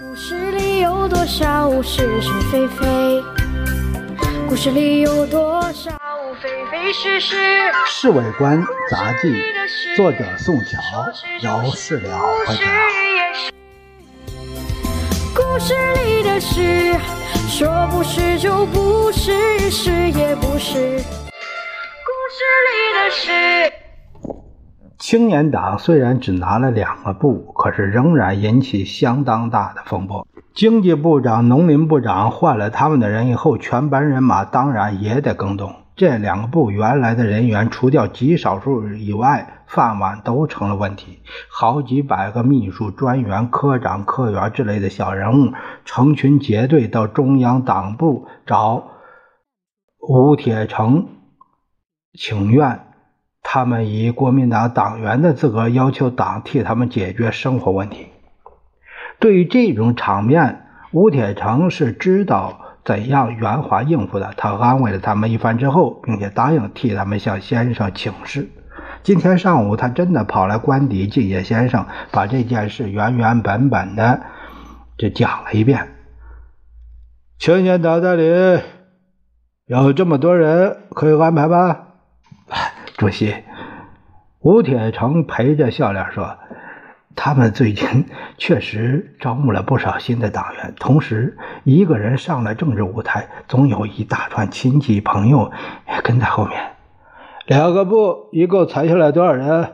故事里有多少是是非非？故事里有多少非非是是？世伪观杂记，作者宋乔，由事了播讲。故事里的事，说不是就不是，是也不是。故事里的事。青年党虽然只拿了2个部，可是仍然引起相当大的风波。经济部长、农林部长换了他们的人以后，全班人马当然也得更动。这2个部原来的人员，除掉极少数以外，饭碗都成了问题。好几百个秘书、专员、科长、科员之类的小人物，成群结队到中央党部找吴铁城请愿。他们以国民党党员的资格要求党替他们解决生活问题。对于这种场面，吴铁城是知道怎样圆滑应付的。他安慰了他们一番之后，并且答应替他们向先生请示。今天上午，他真的跑来官邸觐见先生，把这件事原原本本的就讲了一遍。青年党代理有这么多人，可以安排吗？主席，吴铁城陪着笑脸说，他们最近确实招募了不少新的党员，同时一个人上了政治舞台，总有一大串亲戚朋友跟在后面。2个部一共裁下来多少人？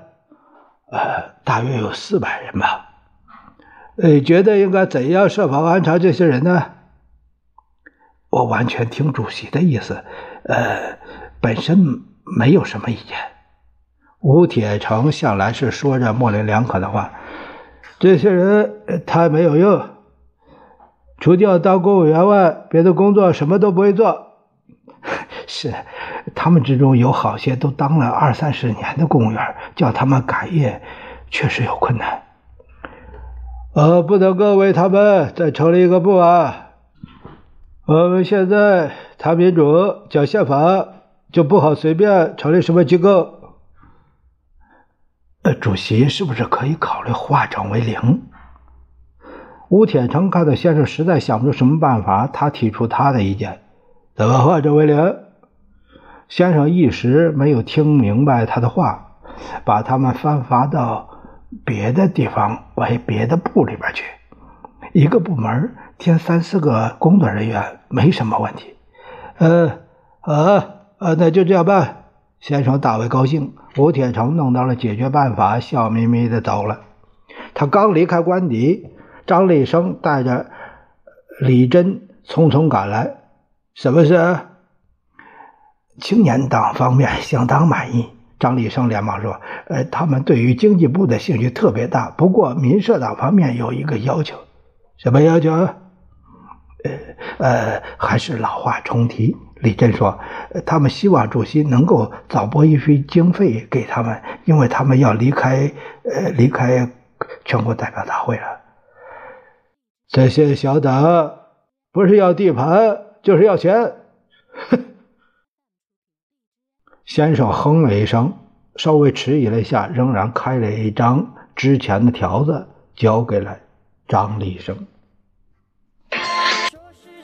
大约有400人吧。觉得应该怎样设法安插这些人呢？我完全听主席的意思，本身没有什么意见。吴铁城向来是说着模棱两可的话。这些人他没有用，除掉当公务员外，别的工作什么都不会做。是，他们之中有好些都当了20-30年的公务员，叫他们改业确实有困难。不能够为他们再成立1个部啊。我们现在谈民主，讲宪法，就不好随便成立什么机构。主席是不是可以考虑化整为零？吴铁城看到先生实在想不出什么办法，他提出他的意见。怎么化整为零？先生一时没有听明白他的话，把他们分发到别的地方，往别的部里边去。1个部门添3-4个工作人员没什么问题。那就这样办。先生大为高兴。吴铁城弄到了解决办法，笑眯眯的走了。他刚离开官邸，张立生带着李珍匆匆赶来。什么事？青年党方面相当满意。张立生连忙说，他们对于经济部的兴趣特别大，不过民社党方面有一个要求。什么要求？还是老话重提。李振说，他们希望主席能够早拨一批经费给他们，因为他们要离开全国代表大会了。这些小党不是要地盘就是要钱。先生哼了一声，稍微迟疑了一下，仍然开了一张之前的条子交给了张立生。